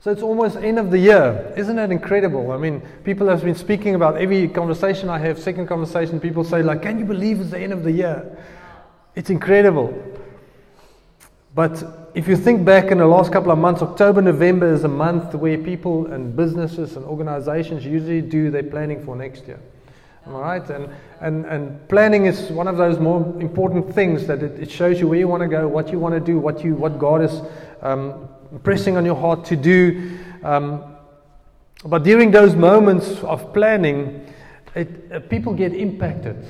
So it's almost end of the year. Isn't that incredible? I mean, people have been speaking about every conversation I have, second conversation, people say like, can you believe it's the end of the year? It's incredible. But if you think back in the last couple of months, October, November is a month where people and businesses and organizations usually do their planning for next year. All right, and planning is one of those more important things that it shows you where you want to go, what you want to do, what God is pressing on your heart to do. But during those moments of planning, people get impacted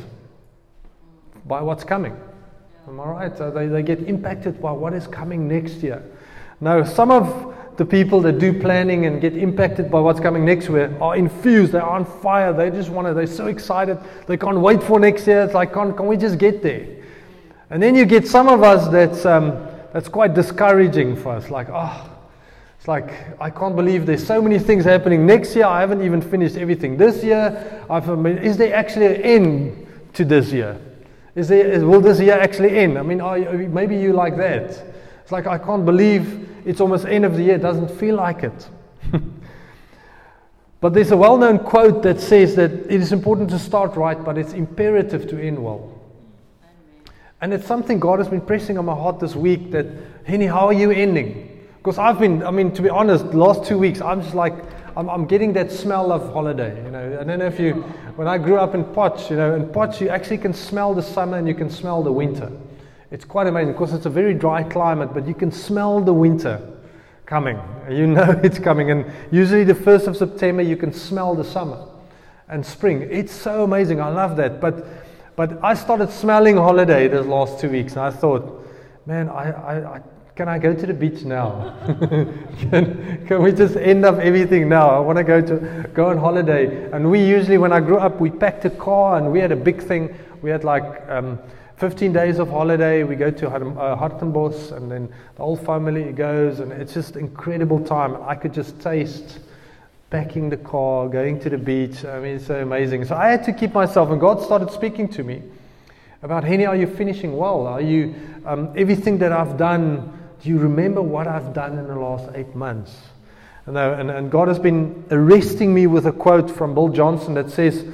by what's coming. Am I right? So they get impacted by what is coming next year. Now, some of the people that do planning and get impacted by what's coming next year are infused, they're on fire, they just want to, they're so excited, they can't wait for next year, it's like, can we just get there? And then you get some of us that's quite discouraging for us, like, oh, it's like, I can't believe there's so many things happening next year, I haven't even finished everything this year, is there actually an end to this year? Will this year actually end? I mean, maybe you like that. It's like, I can't believe it's almost end of the year. It doesn't feel like it. But there's a well-known quote that says that it is important to start right, but it's imperative to end well. And it's something God has been pressing on my heart this week that, Henny, how are you ending? Because to be honest, the last 2 weeks, I'm just like, I'm getting that smell of holiday, you know. I don't know if you, when I grew up in Potch, you know, in Potch you actually can smell the summer and you can smell the winter. It's quite amazing. Of course, it's a very dry climate, but you can smell the winter coming. You know it's coming. And usually the 1st of September, you can smell the summer and spring. It's so amazing. I love that. But I started smelling holiday those last 2 weeks, and I thought, man, can I go to the beach now? Can we just end up everything now? I want to go on holiday. And we usually, when I grew up, we packed a car and we had a big thing. We had like 15 days of holiday. We go to Hartenbos and then the whole family goes, and it's just incredible time. I could just taste packing the car, going to the beach. I mean, it's so amazing. So I had to keep myself, and God started speaking to me about, Henny, are you finishing well? Are you everything that I've done? Do you remember what I've done in the last 8 months? And God has been arresting me with a quote from Bill Johnson that says,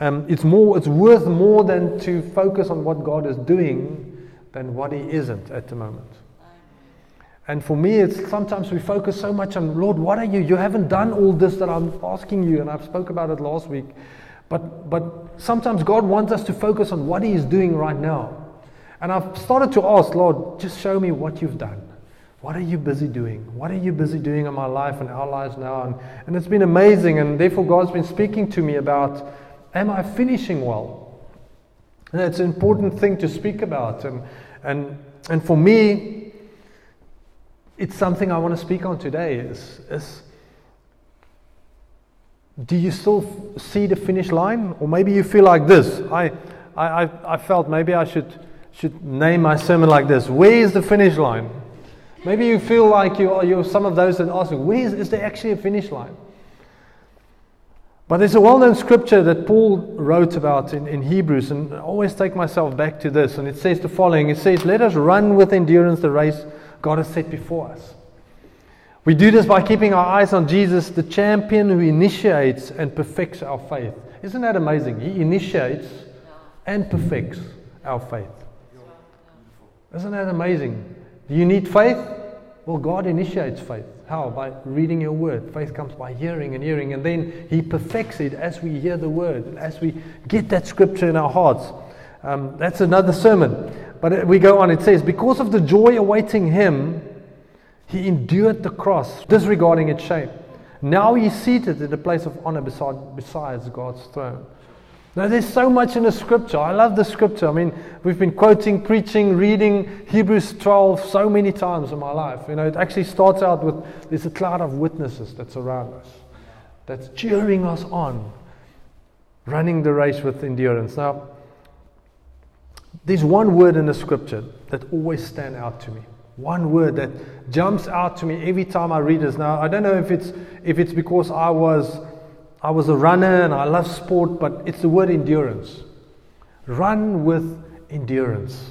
it's worth more than to focus on what God is doing than what He isn't at the moment. And for me, it's sometimes we focus so much on, Lord, what are you? You haven't done all this that I'm asking you, and I've spoke about it last week. But sometimes God wants us to focus on what He is doing right now. And I've started to ask, Lord, just show me what you've done. What are you busy doing? What are you busy doing in my life and our lives now? And it's been amazing, and therefore God's been speaking to me about, am I finishing well? And it's an important thing to speak about. And for me, it's something I want to speak on today is do you still see the finish line? Or maybe you feel like this. I felt maybe I should name my sermon like this. Where is the finish line? Maybe you feel like you're some of those that ask, where is there actually a finish line? But there's a well-known scripture that Paul wrote about in Hebrews, and I always take myself back to this, and it says the following. It says, let us run with endurance the race God has set before us. We do this by keeping our eyes on Jesus, the champion who initiates and perfects our faith. Isn't that amazing? He initiates and perfects our faith. Isn't that amazing? Do you need faith? Well, God initiates faith. How? By reading your word. Faith comes by hearing and hearing, and then He perfects it as we hear the word, as we get that scripture in our hearts. That's another sermon. But we go on. It says, because of the joy awaiting Him, He endured the cross, disregarding its shame. Now He's seated in the place of honor beside God's throne. Now, there's so much in the scripture. I love the scripture. I mean, we've been quoting, preaching, reading Hebrews 12 so many times in my life. You know, it actually starts out with, there's a cloud of witnesses that's around us, that's cheering us on, running the race with endurance. Now, there's one word in the scripture that always stands out to me. One word that jumps out to me every time I read this. Now, I don't know if it's because I was a runner and I love sport, but it's the word endurance. Run with endurance.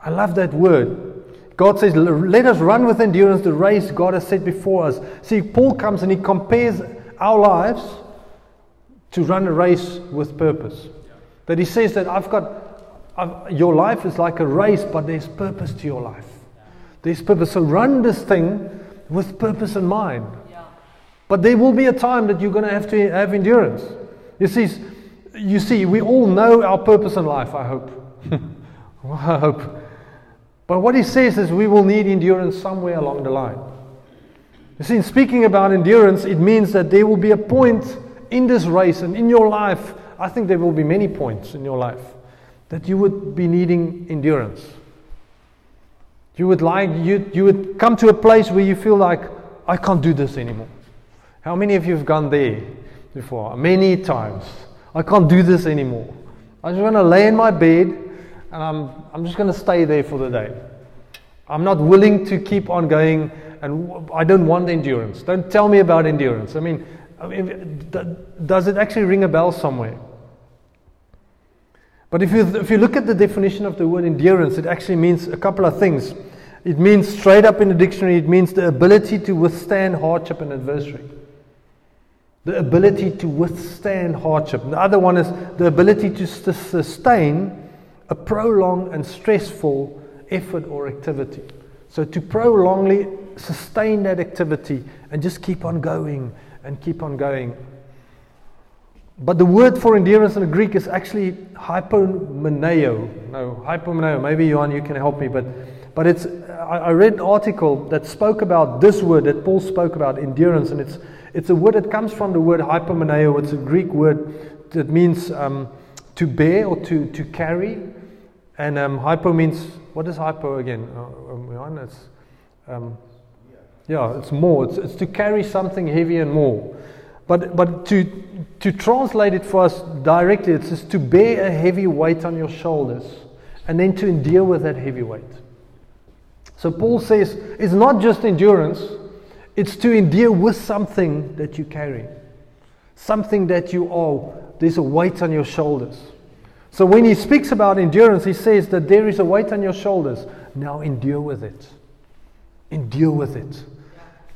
I love that word. God says, let us run with endurance the race God has set before us. See, Paul comes and he compares our lives to run a race with purpose. That he says that your life is like a race, but there's purpose to your life. There's purpose. So run this thing with purpose in mind. But there will be a time that you're going to have endurance. You see, we all know our purpose in life, I hope. I hope. But what he says is we will need endurance somewhere along the line. You see, in speaking about endurance, it means that there will be a point in this race and in your life. I think there will be many points in your life that you would be needing endurance. You would come to a place where you feel like, I can't do this anymore. How many of you have gone there before? Many times. I can't do this anymore. I just want to lay in my bed and I'm just going to stay there for the day. I'm not willing to keep on going, and I don't want endurance. Don't tell me about endurance. I mean, does it actually ring a bell somewhere? But if you look at the definition of the word endurance, it actually means a couple of things. It means, straight up in the dictionary, it means the ability to withstand hardship and adversity. The ability to withstand hardship. The other one is the ability to sustain a prolonged and stressful effort or activity. So to prolongly sustain that activity and just keep on going and keep on going. But the word for endurance in the Greek is actually hypomeneo. No, hypomeneo. Maybe Johan, you can help me. But it's. I read an article that spoke about this word that Paul spoke about, endurance, and it's a word that comes from the word hypomeneo. It's a Greek word that means to bear or to carry. And hypo means, what is hypo again? It's more. It's to carry something heavy and more. But to translate it for us directly, it says to bear a heavy weight on your shoulders and then to endure with that heavy weight. So Paul says it's not just endurance, it's to endure with something that you carry. Something that you owe. There's a weight on your shoulders. So when he speaks about endurance, he says that there is a weight on your shoulders. Now endure with it. Endure with it.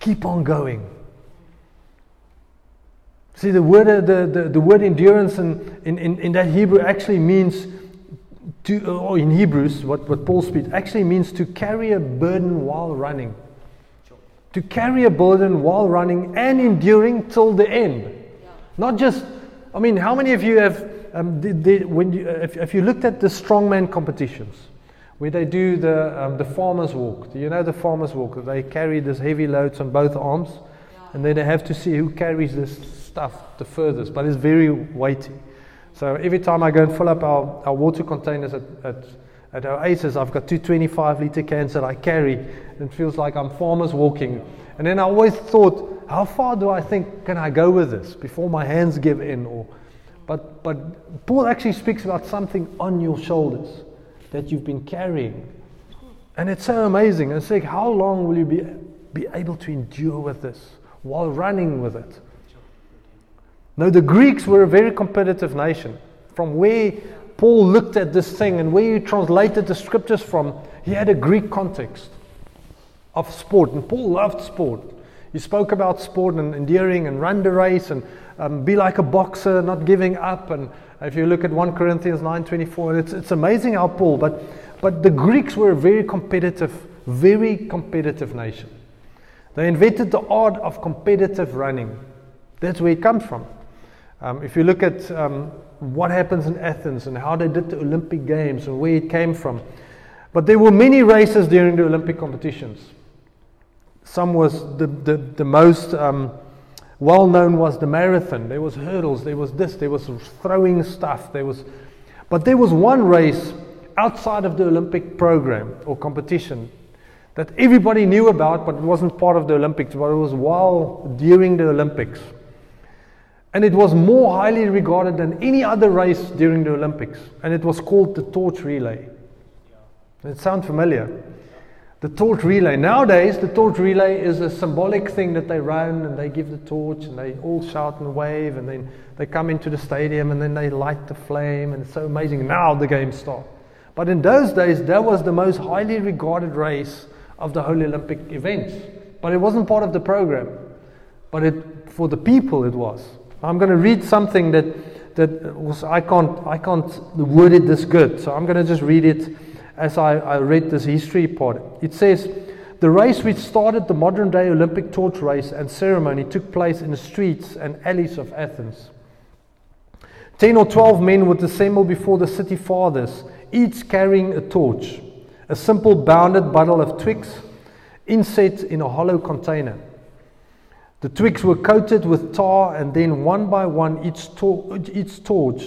Keep on going. See, the word endurance in that Hebrew actually means in Hebrews, what Paul speaks, actually means to carry a burden while running. To carry a burden while running and enduring till the end. Yeah. Not just, I mean, how many of you have, if you looked at the strongman competitions, where they do the farmer's walk. Do you know the farmer's walk? They carry these heavy loads on both arms, and then they have to see who carries this stuff the furthest, but it's very weighty. So every time I go and fill up our water containers at Oasis, I've got 225-liter cans that I carry, and it feels like I'm farmers walking. And then I always thought, how far can I go with this before my hands give in? But Paul actually speaks about something on your shoulders that you've been carrying, and it's so amazing. It's like, how long will you be able to endure with this while running with it? No, the Greeks were a very competitive nation. From where Paul looked at this thing and where he translated the scriptures from, he had a Greek context of sport. And Paul loved sport. He spoke about sport and enduring and run the race and be like a boxer, not giving up. And if you look at 1 Corinthians 9:24, it's amazing how Paul. But the Greeks were a very competitive nation. They invented the art of competitive running. That's where it comes from. If you look at what happens in Athens and how they did the Olympic Games and where it came from. But there were many races during the Olympic competitions. Some was the most well-known was the marathon. There was hurdles, there was this, there was throwing stuff. But there was one race outside of the Olympic program or competition that everybody knew about, but it wasn't part of the Olympics, but it was during the Olympics. And it was more highly regarded than any other race during the Olympics. And it was called the torch relay. It sounds familiar. The torch relay. Nowadays, the torch relay is a symbolic thing that they run and they give the torch and they all shout and wave and then they come into the stadium and then they light the flame and it's so amazing. Now the games start. But in those days, that was the most highly regarded race of the whole Olympic events. But it wasn't part of the program. But for the people it was. I'm going to read something that was, I can't word it this good, so I'm going to just read it as I read this history part. It says, the race which started the modern day Olympic torch race and ceremony took place in the streets and alleys of Athens. 10 or 12 men would assemble before the city fathers, each carrying a torch, a simple bounded bundle of twigs, inset in a hollow container. The twigs were coated with tar, and then one by one each torch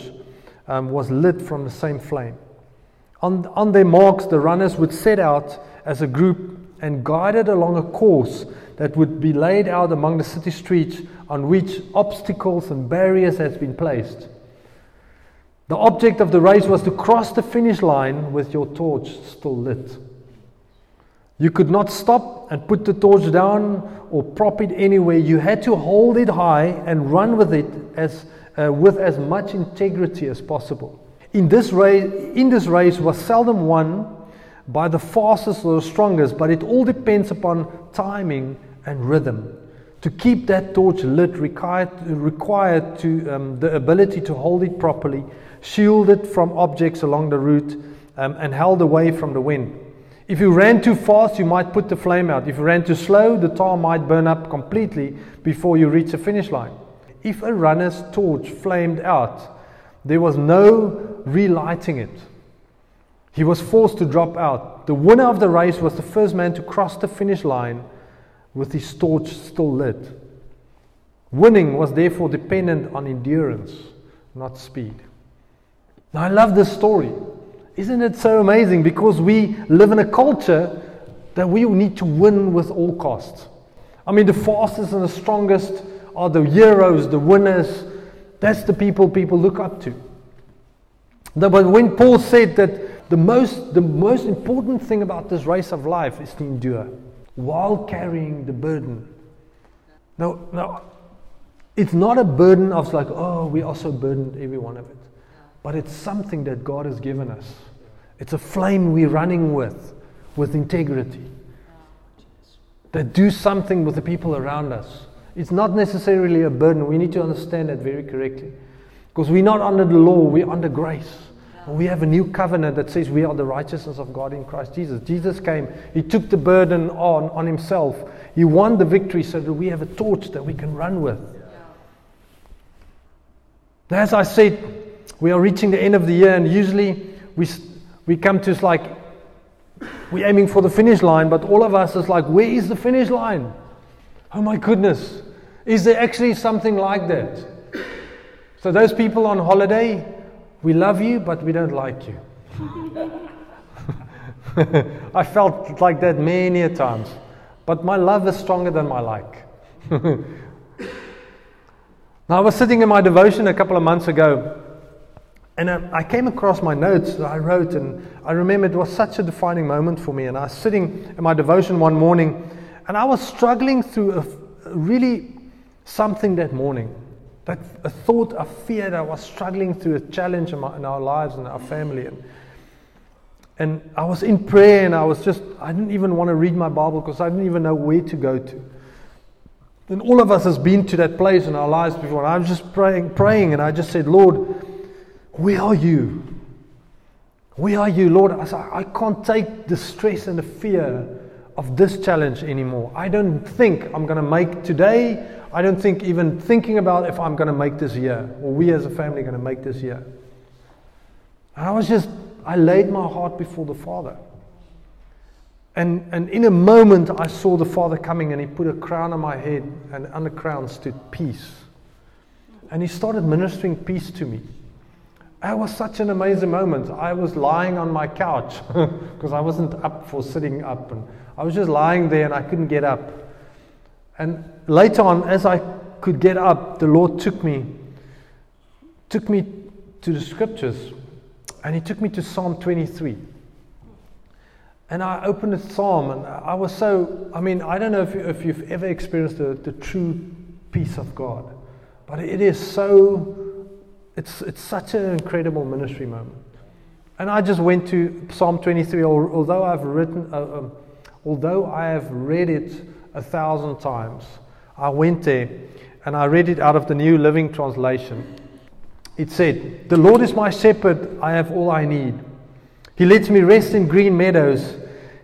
was lit from the same flame. On their marks, the runners would set out as a group and guided along a course that would be laid out among the city streets, on which obstacles and barriers had been placed. The object of the race was to cross the finish line with your torch still lit. You could not stop and put the torch down or prop it anywhere. You had to hold it high and run with it with as much integrity as possible. In this race was seldom won by the fastest or the strongest, but it all depends upon timing and rhythm. To keep that torch lit required the ability to hold it properly, shielded from objects along the route, and held away from the wind. If you ran too fast, you might put the flame out. If you ran too slow, the tar might burn up completely before you reach the finish line. If a runner's torch flamed out, there was no relighting it. He was forced to drop out. The winner of the race was the first man to cross the finish line with his torch still lit. Winning was therefore dependent on endurance, not speed. Now, I love this story. Isn't it so amazing? Because we live in a culture that we need to win with all costs. I mean, the fastest and the strongest are the heroes, the winners. That's the people look up to. But when Paul said that the most important thing about this race of life is to endure while carrying the burden. No, it's not a burden of like, oh, we are so burdened, every one of it. But it's something that God has given us. It's a flame we're running with integrity. That do something with the people around us. It's not necessarily a burden. We need to understand that very correctly. Because we're not under the law, we're under grace. And we have a new covenant that says we are the righteousness of God in Christ Jesus. Jesus came, He took the burden on Himself. He won the victory so that we have a torch that we can run with. As I said, we are reaching the end of the year, and usually we come to, it's like, we're aiming for the finish line, but all of us is like, where is the finish line? Oh my goodness, is there actually something like that? So those people on holiday, we love you, but we don't like you. I felt like that many a times, but my love is stronger than my like. Now, I was sitting in my devotion a couple of months ago, and I came across my notes that I wrote, and I remember it was such a defining moment for me. And I was sitting in my devotion one morning, and I was struggling through really something that morning. That a thought of fear that I was struggling through, a challenge in our lives and our family. And I was in prayer, and I didn't even want to read my Bible because I didn't even know where to go to. And all of us has been to that place in our lives before. And I was just praying, and I just said, Lord, where are you? Where are you, Lord? I can't take the stress and the fear of this challenge anymore. I don't think I'm going to make today. I don't think even thinking about if I'm going to make this year, or we as a family are going to make this year. And I laid my heart before the Father. And in a moment, I saw the Father coming, and He put a crown on my head, and on the crown stood peace. And He started ministering peace to me. It was such an amazing moment. I was lying on my couch because I wasn't up for sitting up, and I was just lying there, and I couldn't get up. And later on, as I could get up, the Lord took me to the scriptures, and He took me to Psalm 23. And I opened the psalm, and I was so, I mean, I don't know if you've ever experienced the true peace of God, but it is so. It's such an incredible ministry moment. And I just went to Psalm 23, although I've written although I have read it 1,000 times. I went there and I read it out of the New Living Translation. It said, "The Lord is my shepherd, I have all I need. He lets me rest in green meadows.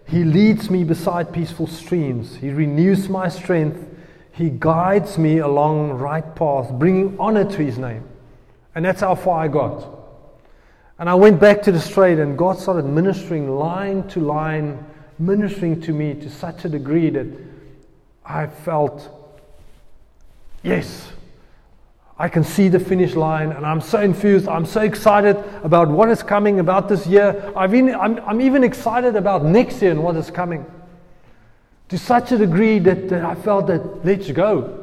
He leads me beside peaceful streams. He renews my strength. He guides me along right paths, bringing honor to his name." And that's how far I got. And I went back to the straight, and God started ministering line to line, ministering to me to such a degree that I felt, yes, I can see the finish line, and I'm so enthused. I'm so excited about what is coming, about this year. I'm even excited about next year and what is coming. To such a degree that I felt that, let's go.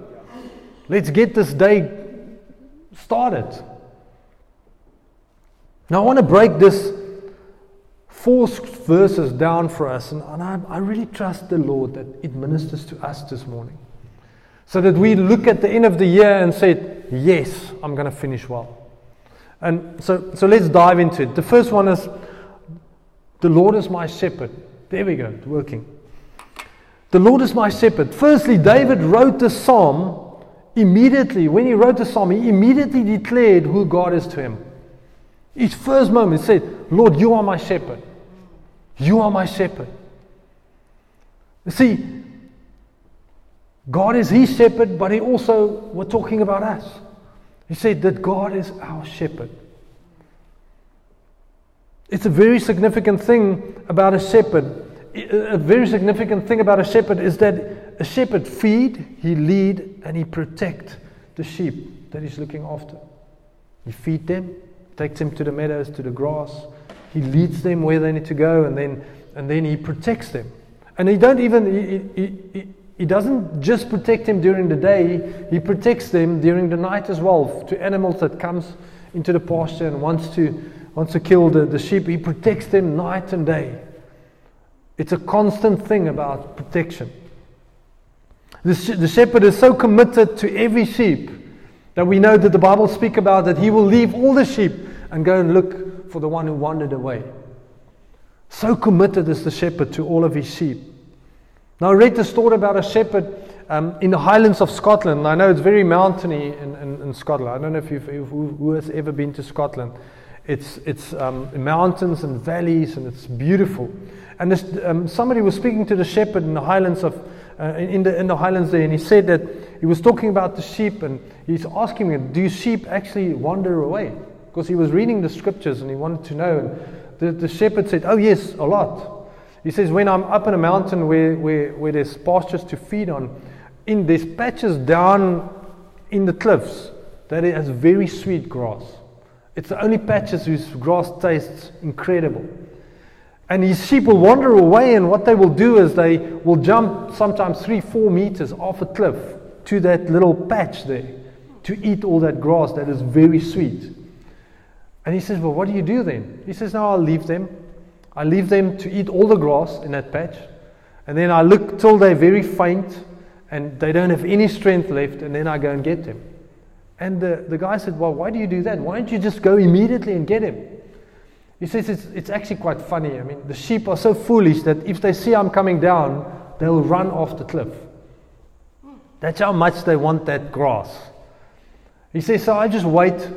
Let's get this day started. Now I want to break this 4 verses down for us, and I really trust the Lord that it ministers to us this morning. So that we look at the end of the year and say, yes, I'm going to finish well. And so let's dive into it. The first one is, the Lord is my shepherd. There we go, it's working. The Lord is my shepherd. Firstly, David wrote the psalm immediately. When he wrote the psalm, he immediately declared who God is to him. His first moment, he said, Lord, you are my shepherd. You are my shepherd. You see, God is his shepherd, but he also, we're talking about us. He said that God is our shepherd. It's a very significant thing about a shepherd. A very significant thing about a shepherd is that a shepherd feeds, he leads, and he protects the sheep that he's looking after. He feeds them, takes them to the meadows, to the grass. He leads them where they need to go, and then he protects them. And he don't even... He doesn't just protect them during the day, he protects them during the night as well. To animals that comes into the pasture and wants to kill the sheep, he protects them night and day. It's a constant thing about protection. The shepherd is so committed to every sheep that we know that the Bible speaks about that he will leave all the sheep and go and look for the one who wandered away. So committed is the shepherd to all of his sheep. Now I read the story about a shepherd in the Highlands of Scotland. I know it's very mountainy in Scotland. I don't know if who has ever been to Scotland. It's mountains and valleys, and it's beautiful. And somebody was speaking to the shepherd in the Highlands Highlands there, and he said that he was talking about the sheep, and he's asking him, do sheep actually wander away? Because he was reading the scriptures and he wanted to know. And the shepherd said, oh yes, a lot. He says, when I'm up in a mountain where there's pastures to feed on, there's patches down in the cliffs that it has very sweet grass. It's the only patches whose grass tastes incredible. And his sheep will wander away, and what they will do is they will jump sometimes 3-4 meters off a cliff to that little patch there to eat all that grass that is very sweet. And he says, well, what do you do then? He says, no, I'll leave them. I leave them to eat all the grass in that patch, and then I look till they're very faint and they don't have any strength left, and then I go and get them. And the guy said, well, why do you do that? Why don't you just go immediately and get him? He says, it's actually quite funny. I mean, the sheep are so foolish that if they see I'm coming down, they'll run off the cliff. That's how much they want that grass. He says, so I just wait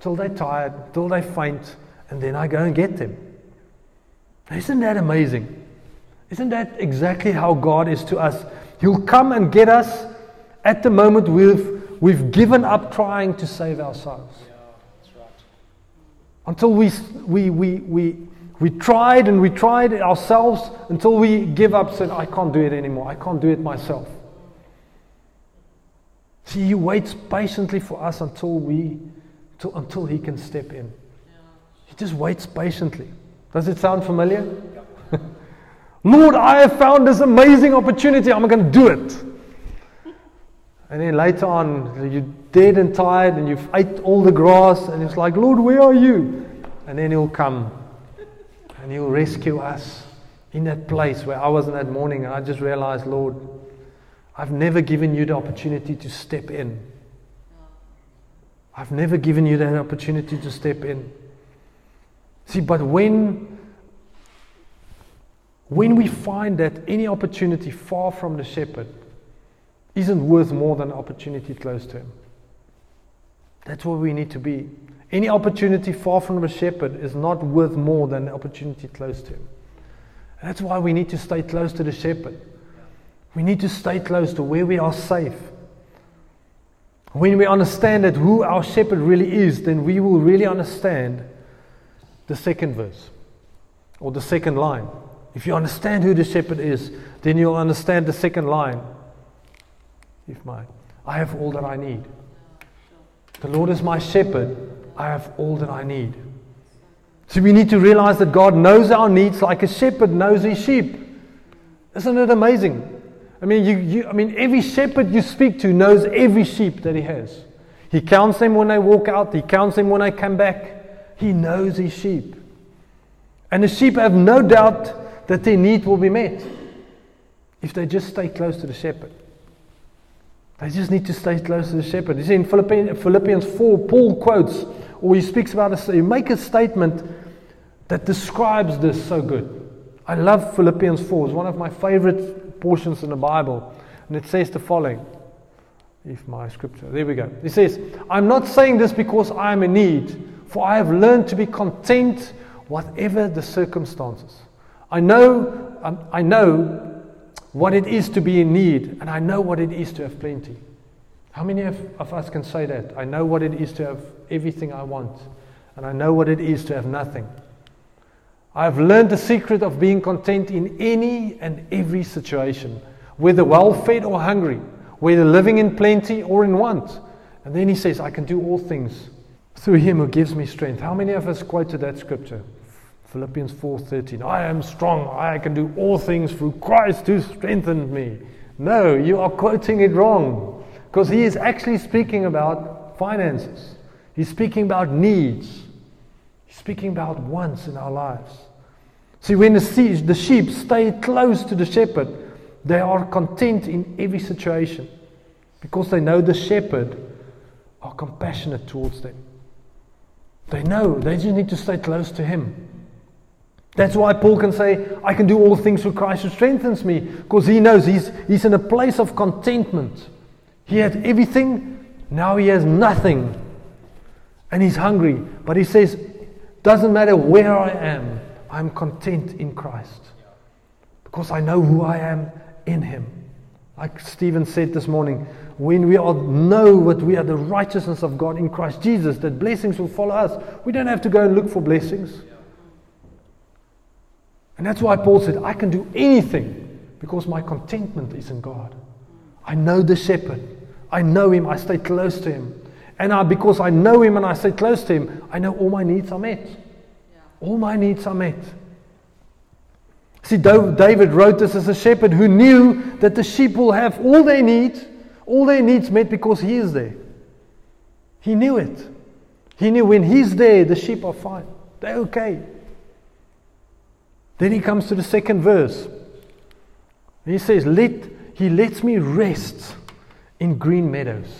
till they're tired, till they faint, and then I go and get them. Isn't that amazing? Isn't that exactly how God is to us? He'll come and get us at the moment we've given up trying to save ourselves. Yeah, that's right. Until we tried and we tried ourselves until we give up, said, I can't do it anymore. I can't do it myself. See, he waits patiently for us until he can step in. Yeah. He just waits patiently. Does it sound familiar? Lord, I have found this amazing opportunity. I'm going to do it. And then later on, you're dead and tired and you've ate all the grass, and it's like, Lord, where are you? And then he'll come and he'll rescue us in that place where I was in that morning, and I just realized, Lord, I've never given you the opportunity to step in. I've never given you that opportunity to step in. See, but when When we find that any opportunity far from the shepherd isn't worth more than an opportunity close to him. That's where we need to be. Any opportunity far from the shepherd is not worth more than the opportunity close to him. And that's why we need to stay close to the shepherd. We need to stay close to where we are safe. When we understand that who our shepherd really is, then we will really understand the second verse or the second line. If you understand who the shepherd is, then you'll understand the second line. I have all that I need. The Lord is my shepherd. I have all that I need. So we need to realize that God knows our needs like a shepherd knows his sheep. Isn't it amazing? I mean, every shepherd you speak to knows every sheep that he has. He counts them when they walk out. He counts them when they come back. He knows his sheep. And the sheep have no doubt that their need will be met if they just stay close to the shepherd. They just need to stay close to the shepherd. You see, in Philippians 4, Paul quotes, or he speaks about this, he makes a statement that describes this so good. I love Philippians 4. It's one of my favorite portions in the Bible. And it says the following. If my scripture, there we go. It says, I'm not saying this because I am in need, for I have learned to be content whatever the circumstances. I know what it is to be in need, and I know what it is to have plenty. How many of us can say that? I know what it is to have everything I want, and I know what it is to have nothing. I have learned the secret of being content in any and every situation, whether well-fed or hungry, whether living in plenty or in want. And then he says, I can do all things through him who gives me strength. How many of us quoted that scripture? Philippians 4:13, I am strong, I can do all things through Christ who strengthened me. No, you are quoting it wrong, because he is actually speaking about finances. He's speaking about needs. He's speaking about wants in our lives. See, when the sheep stay close to the shepherd, they are content in every situation, because they know the shepherd are compassionate towards them. They know, they just need to stay close to him. That's why Paul can say, I can do all things through Christ who strengthens me. Because he knows he's in a place of contentment. He had everything, now he has nothing. And he's hungry. But he says, doesn't matter where I am, I'm content in Christ. Because I know who I am in him. Like Stephen said this morning, when we all know that we are the righteousness of God in Christ Jesus, that blessings will follow us. We don't have to go and look for blessings. And that's why Paul said, I can do anything because my contentment is in God. I know the shepherd. I know him. I stay close to him. And because I know him and I stay close to him, I know all my needs are met. Yeah. All my needs are met. See, David wrote this as a shepherd who knew that the sheep will have all they need, all their needs met because he is there. He knew it. He knew when he's there, the sheep are fine. They're okay. Then he comes to the second verse. He says, He lets me rest in green meadows.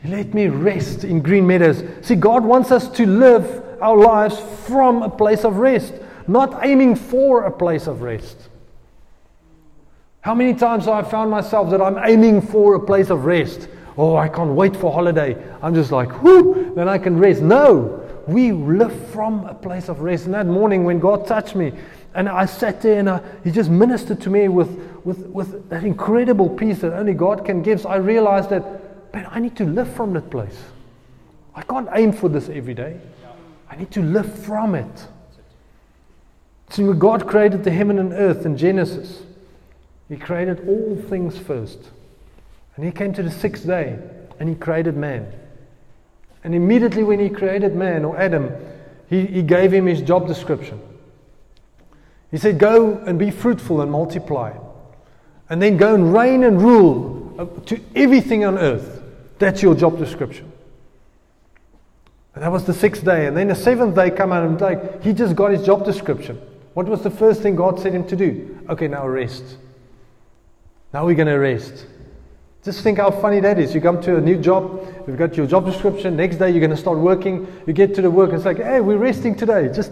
He let me rest in green meadows. See, God wants us to live our lives from a place of rest, not aiming for a place of rest. How many times have I found myself that I'm aiming for a place of rest? Oh, I can't wait for holiday. I'm just like, whoo, then I can rest. No. We live from a place of rest. And that morning when God touched me, and I sat there and He just ministered to me with that incredible peace that only God can give. So I realized that, man, I need to live from that place. I can't aim for this every day. I need to live from it. See, when God created the heaven and earth in Genesis, He created all things first. And He came to the sixth day and He created man. And immediately when he created man, or Adam, he gave him his job description. He said, go and be fruitful and multiply. And then go and reign and rule to everything on earth. That's your job description. And that was the sixth day. And then the seventh day came out and he just got his job description. What was the first thing God said him to do? Okay, now rest. Now we're going to rest. Just think how funny that is. You come to a new job, you've got your job description, next day you're going to start working, you get to the work, it's like, hey, we're resting today, just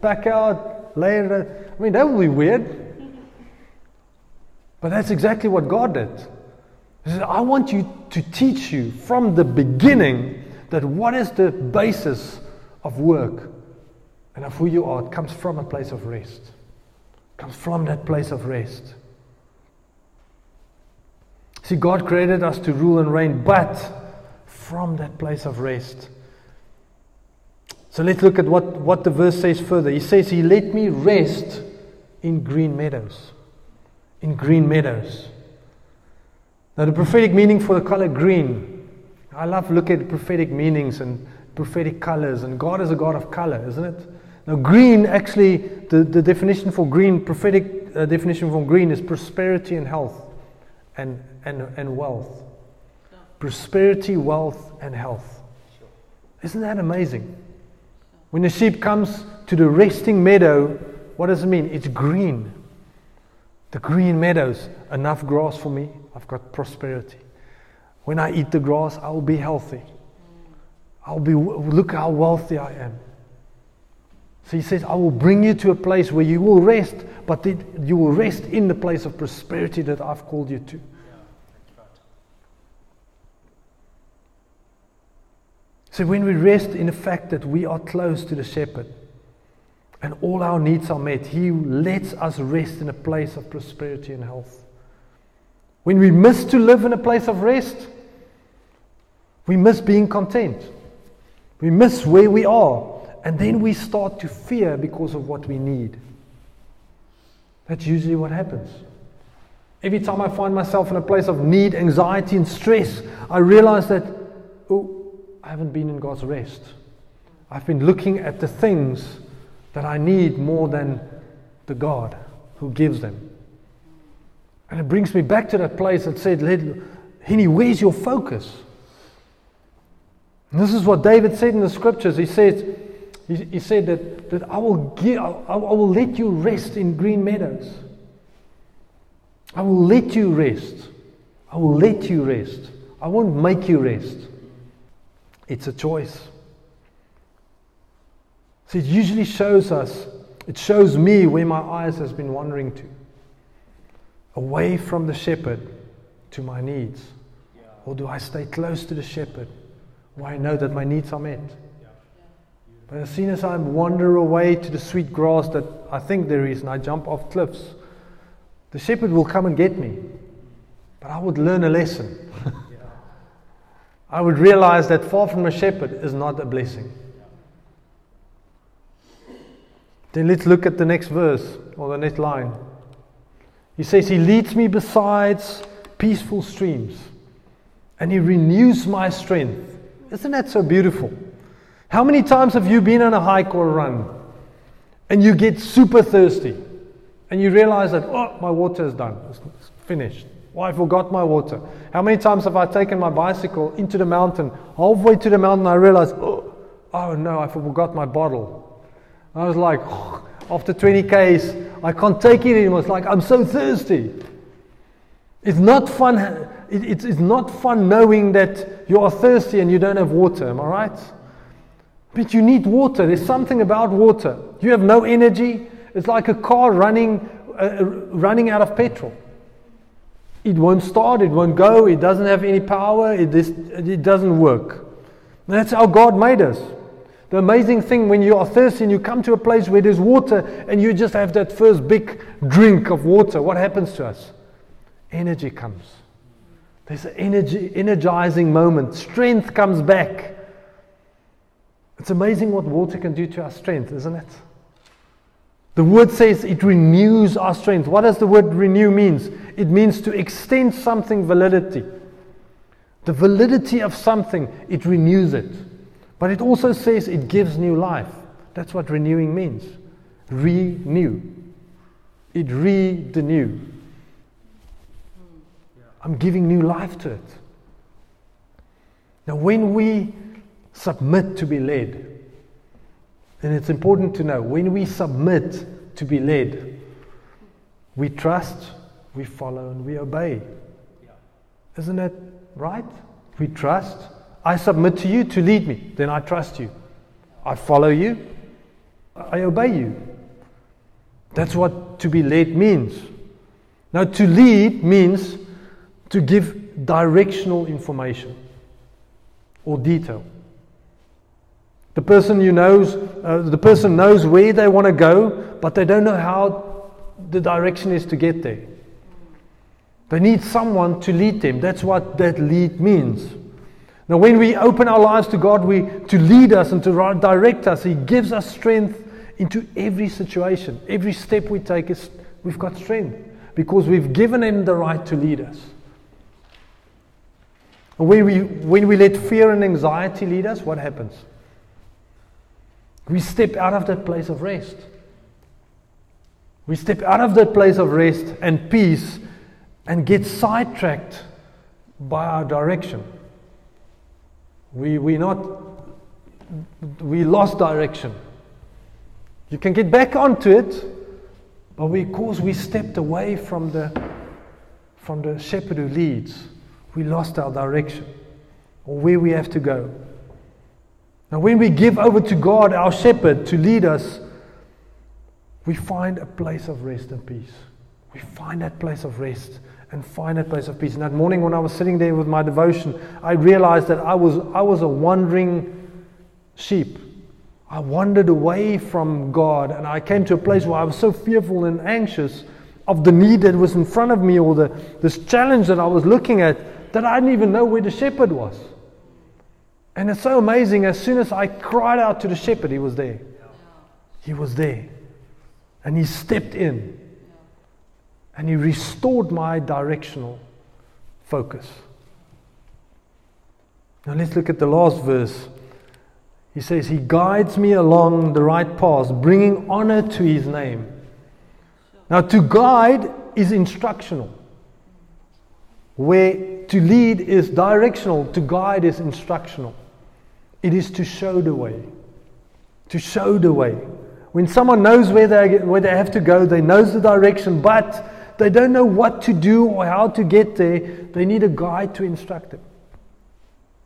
back out, later. I mean, that would be weird. But that's exactly what God did. He said, I want you to teach you from the beginning that what is the basis of work and of who you are. It comes from a place of rest. It comes from that place of rest. See, God created us to rule and reign, but from that place of rest. So let's look at what the verse says further. He says, He let me rest in green meadows. In green meadows. Now the prophetic meaning for the color green. I love looking at prophetic meanings and prophetic colors. And God is a God of color, isn't it? Now green, actually, the definition for green, prophetic definition for green is prosperity and health and wealth. Prosperity, wealth, and health. Isn't that amazing? When the sheep comes to the resting meadow, what does it mean? It's green. The green meadows. Enough grass for me. I've got prosperity. When I eat the grass, I'll be healthy. Look how wealthy I am. So He says, I will bring you to a place where you will rest, but you will rest in the place of prosperity that I've called you to. So when we rest in the fact that we are close to the shepherd and all our needs are met, He lets us rest in a place of prosperity and health. When we miss to live in a place of rest, we miss being content. We miss where we are, and then we start to fear because of what we need. That's usually what happens. Every time I find myself in a place of need, anxiety, and stress, I realize that, I haven't been in God's rest. I've been looking at the things that I need more than the God who gives them. And it brings me back to that place that said, Henny, where's your focus? And this is what David said in the scriptures. He said that I will let you rest in green meadows. I will let you rest. I will let you rest. I won't make you rest. It's a choice. So it usually shows me where my eyes has been wandering to. Away from the shepherd to my needs. Yeah. Or do I stay close to the shepherd where I know that my needs are met? Yeah. But as soon as I wander away to the sweet grass that I think there is and I jump off cliffs, the shepherd will come and get me. But I would learn a lesson. I would realize that far from a shepherd is not a blessing. Then let's look at the next verse, or the next line. He says, He leads me beside peaceful streams, and He renews my strength. Isn't that so beautiful? How many times have you been on a hike or a run, and you get super thirsty, and you realize that, my water is done, it's finished. Oh, I forgot my water. How many times have I taken my bicycle into the mountain? Halfway to the mountain, I realized, oh no, I forgot my bottle. And I was like, after 20 Ks, I can't take it anymore. It's like, I'm so thirsty. It's not fun. It's not fun knowing that you are thirsty and you don't have water. Am I right? But you need water. There's something about water. You have no energy. It's like a car running out of petrol. It won't start, it won't go, it doesn't have any power, it doesn't work. And that's how God made us. The amazing thing when you are thirsty and you come to a place where there's water and you just have that first big drink of water, what happens to us? Energy comes. There's an energizing moment. Strength comes back. It's amazing what water can do to our strength, isn't it? The word says it renews our strength. What does the word renew means? It means to extend something validity. The validity of something, it renews it. But it also says it gives new life. That's what renewing means. Renew. It renew. I'm giving new life to it. Now when we submit to be led, and it's important to know, when we submit to be led, we trust, we follow, and we obey. Yeah. Isn't that right? We trust. I submit to you to lead me. Then I trust you. I follow you. I obey you. That's what to be led means. Now, to lead means to give directional information or detail. The person knows where they want to go, but they don't know how the direction is to get there. They need someone to lead them. That's what that lead means. Now, when we open our lives to God, to lead us and to direct us, He gives us strength into every situation. Every step we take, we've got strength because we've given Him the right to lead us. And when we let fear and anxiety lead us, what happens? We step out of that place of rest. We step out of that place of rest and peace and get sidetracked by our direction. We lost direction. You can get back onto it, but because we stepped away from the shepherd who leads, we lost our direction or where we have to go. Now, when we give over to God, our shepherd, to lead us, we find a place of rest and peace. We find that place of rest and find that place of peace. And that morning when I was sitting there with my devotion, I realized that I was a wandering sheep. I wandered away from God, and I came to a place where I was so fearful and anxious of the need that was in front of me or this challenge that I was looking at, that I didn't even know where the shepherd was. And it's so amazing, as soon as I cried out to the shepherd, He was there. He was there. And He stepped in. And He restored my directional focus. Now let's look at the last verse. He says, He guides me along the right path, bringing honor to His name. Now, to guide is instructional. Where to lead is directional, to guide is instructional. It is to show the way. To show the way. When someone knows where they have to go, they know the direction, but they don't know what to do or how to get there, they need a guide to instruct them.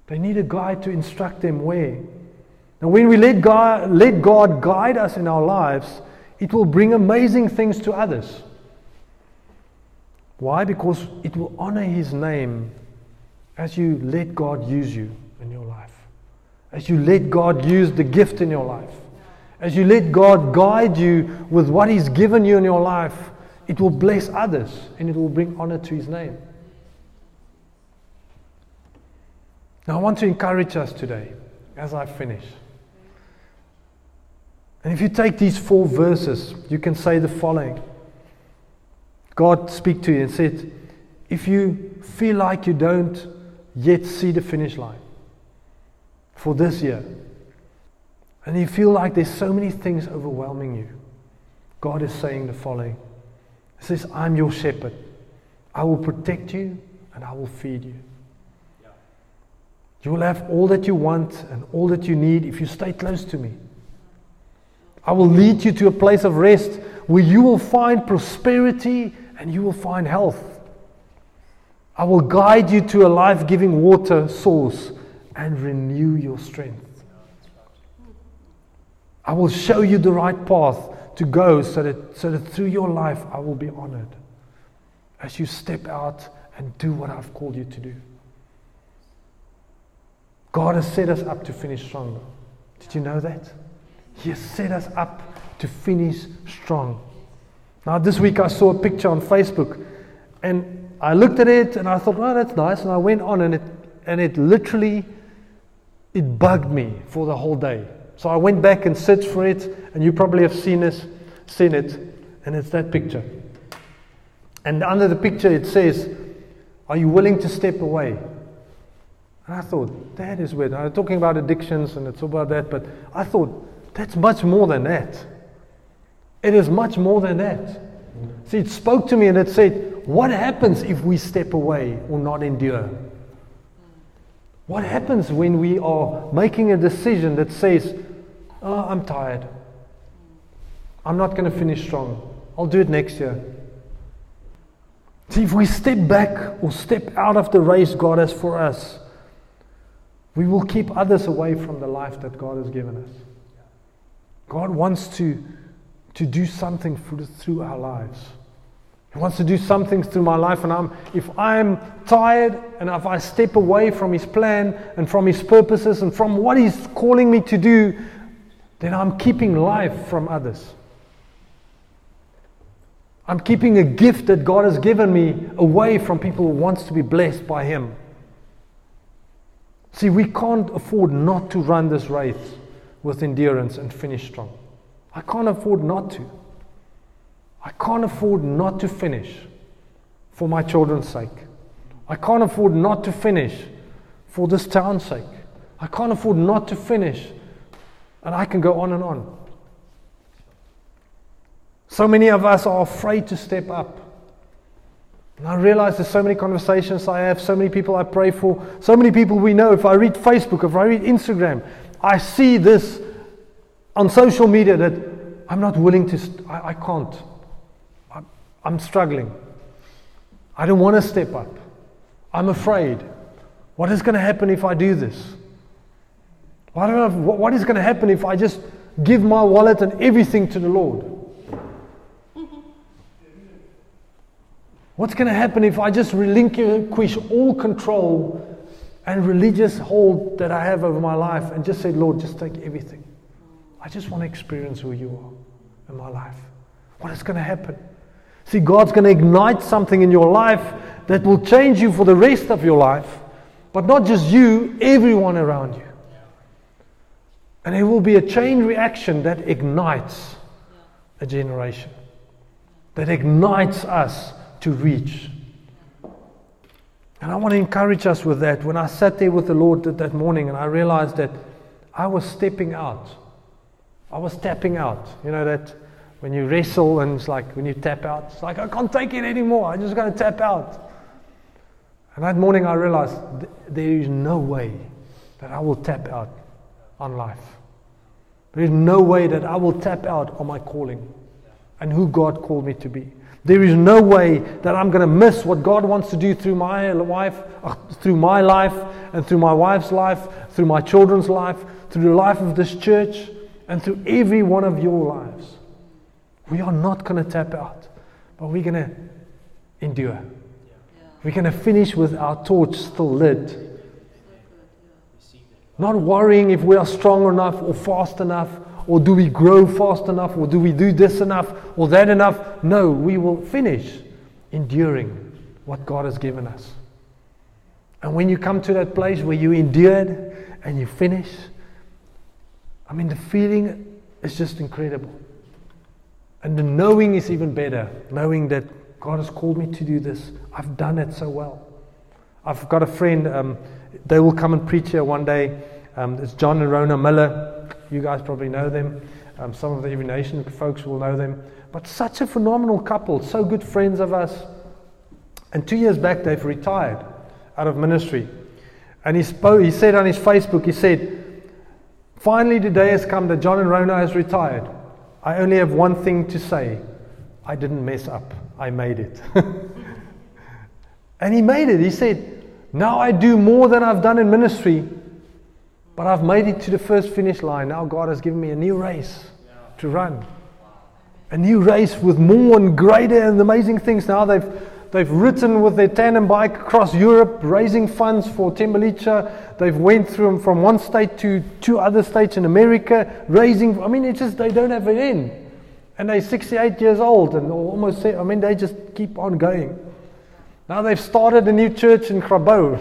They need a guide to instruct them where. Now, when we let God guide us in our lives, it will bring amazing things to others. Why? Because it will honor His name as you let God use you in your life. As you let God use the gift in your life. As you let God guide you with what He's given you in your life, it will bless others and it will bring honor to His name. Now, I want to encourage us today as I finish. And if you take these 4 verses, you can say the following. God speak to you and said, if you feel like you don't yet see the finish line for this year, and you feel like there's so many things overwhelming you, God is saying the following. He says, I'm your shepherd. I will protect you and I will feed you. You will have all that you want and all that you need if you stay close to me. I will lead you to a place of rest where you will find prosperity and you will find health. I will guide you to a life-giving water source and renew your strength. I will show you the right path to go so that through your life I will be honored as you step out and do what I've called you to do. God has set us up to finish strong. Did you know that? He has set us up to finish strong. Now, this week I saw a picture on Facebook, and I looked at it and I thought, oh, that's nice. And I went on, and it bugged me for the whole day. So I went back and searched for it, and you probably have seen it, and it's that picture. And under the picture it says, are you willing to step away? And I thought, that is weird. I'm talking about addictions and it's all about that, but I thought, that's much more than that. It is much more than that. See, it spoke to me and it said, what happens if we step away or not endure? What happens when we are making a decision that says, oh, I'm tired. I'm not going to finish strong. I'll do it next year. See, if we step back or step out of the race God has for us, we will keep others away from the life that God has given us. God wants to, to do something through our lives. He wants to do something through my life, and if I'm tired, and if I step away from His plan and from His purposes and from what He's calling me to do, then I'm keeping life from others. I'm keeping a gift that God has given me away from people who wants to be blessed by Him. See, we can't afford not to run this race with endurance and finish strong. I can't afford not to. I can't afford not to finish for my children's sake. I can't afford not to finish for this town's sake. I can't afford not to finish. And I can go on and on. So many of us are afraid to step up. And I realize there's so many conversations I have, so many people I pray for, so many people we know. If I read Facebook, if I read Instagram, I see this on social media that I'm not willing to, I can't. I'm struggling. I don't want to step up. I'm afraid. What is going to happen if I do this? What is going to happen if I just give my wallet and everything to the Lord? What's going to happen if I just relinquish all control and religious hold that I have over my life and just say, Lord, just take everything. I just want to experience who You are in my life. What is going to happen? See, God's going to ignite something in your life that will change you for the rest of your life, but not just you, everyone around you. And it will be a chain reaction that ignites a generation, that ignites us to reach. And I want to encourage us with that. When I sat there with the Lord that morning and I realized that I was stepping out, I was tapping out. You know that when you wrestle and it's like when you tap out, it's like I can't take it anymore, I'm just going to tap out. And that morning I realized there is no way that I will tap out on life. There is no way that I will tap out on my calling and who God called me to be. There is no way that I'm going to miss what God wants to do through my wife, through my life, and through my wife's life, through my children's life, through the life of this church, and through every one of your lives. We are not going to tap out, but we're going to endure. We're going to finish with our torch still lit. Not worrying if we are strong enough or fast enough, or do we grow fast enough, or do we do this enough or that enough. No, we will finish enduring what God has given us. And when you come to that place where you endured and you finish, the feeling is just incredible. And the knowing is even better, knowing that God has called me to do this. I've done it so well. I've got a friend, they will come and preach here one day. It's John and Rona Miller. You guys probably know them. Some of the Every Nation folks will know them. But such a phenomenal couple, so good friends of us. And 2 years back, they've retired out of ministry. And he said on his Facebook, he said, "Finally the day has come that John and Rona has retired. I only have one thing to say. I didn't mess up. I made it." And he made it. He said, "Now I do more than I've done in ministry, but I've made it to the first finish line. Now God has given me a new race to run. A new race with more and greater and amazing things." Now they've ridden with their tandem bike across Europe, raising funds for Tembelicha. They've went through from one state to two other states in America, raising, it's just, they don't have an end. And they're 68 years old and almost, they just keep on going. Now they've started a new church in Krabou.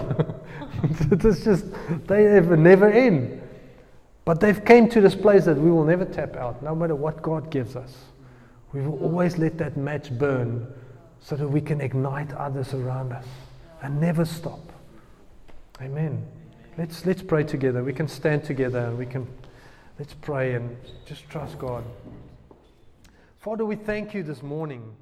It's just, they have a never end. But they've came to this place that we will never tap out, no matter what God gives us. We will always let that match burn so that we can ignite others around us and never stop. Amen. Let's pray together. We can stand together and let's pray and just trust God. Father, we thank You this morning.